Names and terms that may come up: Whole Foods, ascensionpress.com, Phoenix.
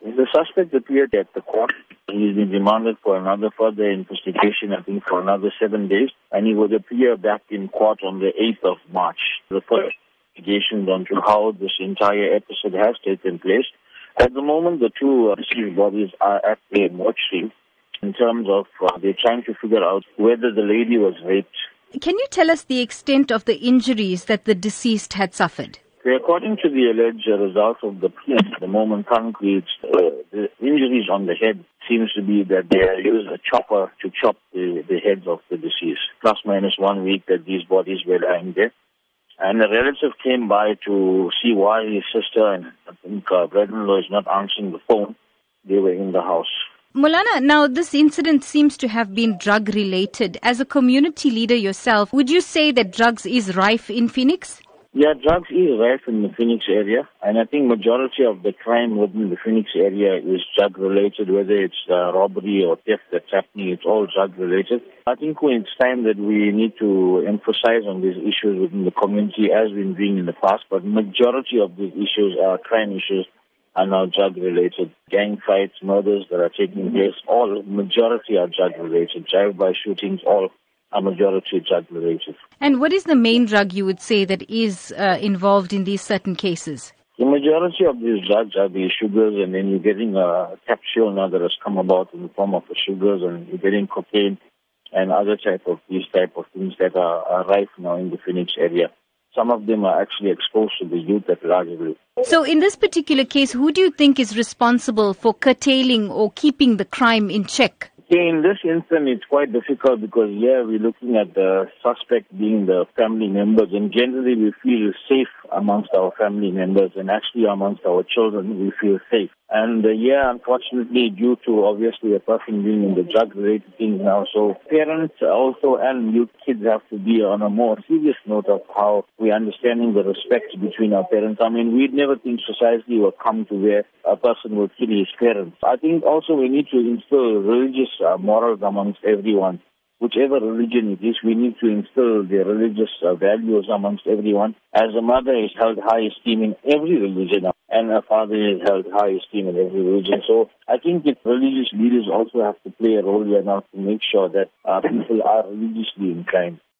The suspect appeared at the court. He's been demanded for another further investigation, I think, for another 7 days, and he would appear back in court on the 8th of March. The first investigation onto how this entire episode has taken place. At the moment, the two deceased bodies are at a mortuary in terms of they're trying to figure out whether the lady was raped. Can you tell us the extent of the injuries that the deceased had suffered? According to the alleged results of the police, at the moment currently, the injuries on the head seems to be that they used a chopper to chop the heads of the deceased. Plus minus 1 week that these bodies were lying there. And a relative came by to see why his sister and I think brother-in-law is not answering the phone. They were in the house. Maulana, now this incident seems to have been drug-related. As a community leader yourself, would you say that drugs is rife in Phoenix? Yeah, drugs is rife in the Phoenix area, and I think majority of the crime within the Phoenix area is drug-related, whether it's robbery or theft that's happening, it's all drug-related. I think it's time that we need to emphasize on these issues within the community as we've been doing in the past, but majority of these issues are crime issues are now drug-related. Gang fights, murders that are taking place, all majority are drug-related. Drive-by shootings, all are majority drug-related. And what is the main drug you would say that is involved in these certain cases? The majority of these drugs are the sugars, and then you're getting a capsule now that has come about in the form of the sugars, and you're getting cocaine and other type of these type of things that are rife now in the Phoenix area. Some of them are actually exposed to the youth at large. So in this particular case, who do you think is responsible for curtailing or keeping the crime in check? In this instance, it's quite difficult because, yeah, we're looking at the suspect being the family members, and generally we feel safe amongst our family members and actually amongst our children, we feel safe. And, yeah, unfortunately, due to obviously a person being in the drug-related things now, so parents also and youth kids have to be on a more serious note of how we're understanding the respect between our parents. I mean, we'd never think society will come to where a person will kill his parents. I think also we need to instill religious morals amongst everyone. Whichever religion it is, we need to instill the religious values amongst everyone. As a mother is held high esteem in every religion, and a father is held high esteem in every religion. So I think that religious leaders also have to play a role here now to make sure that people are religiously inclined.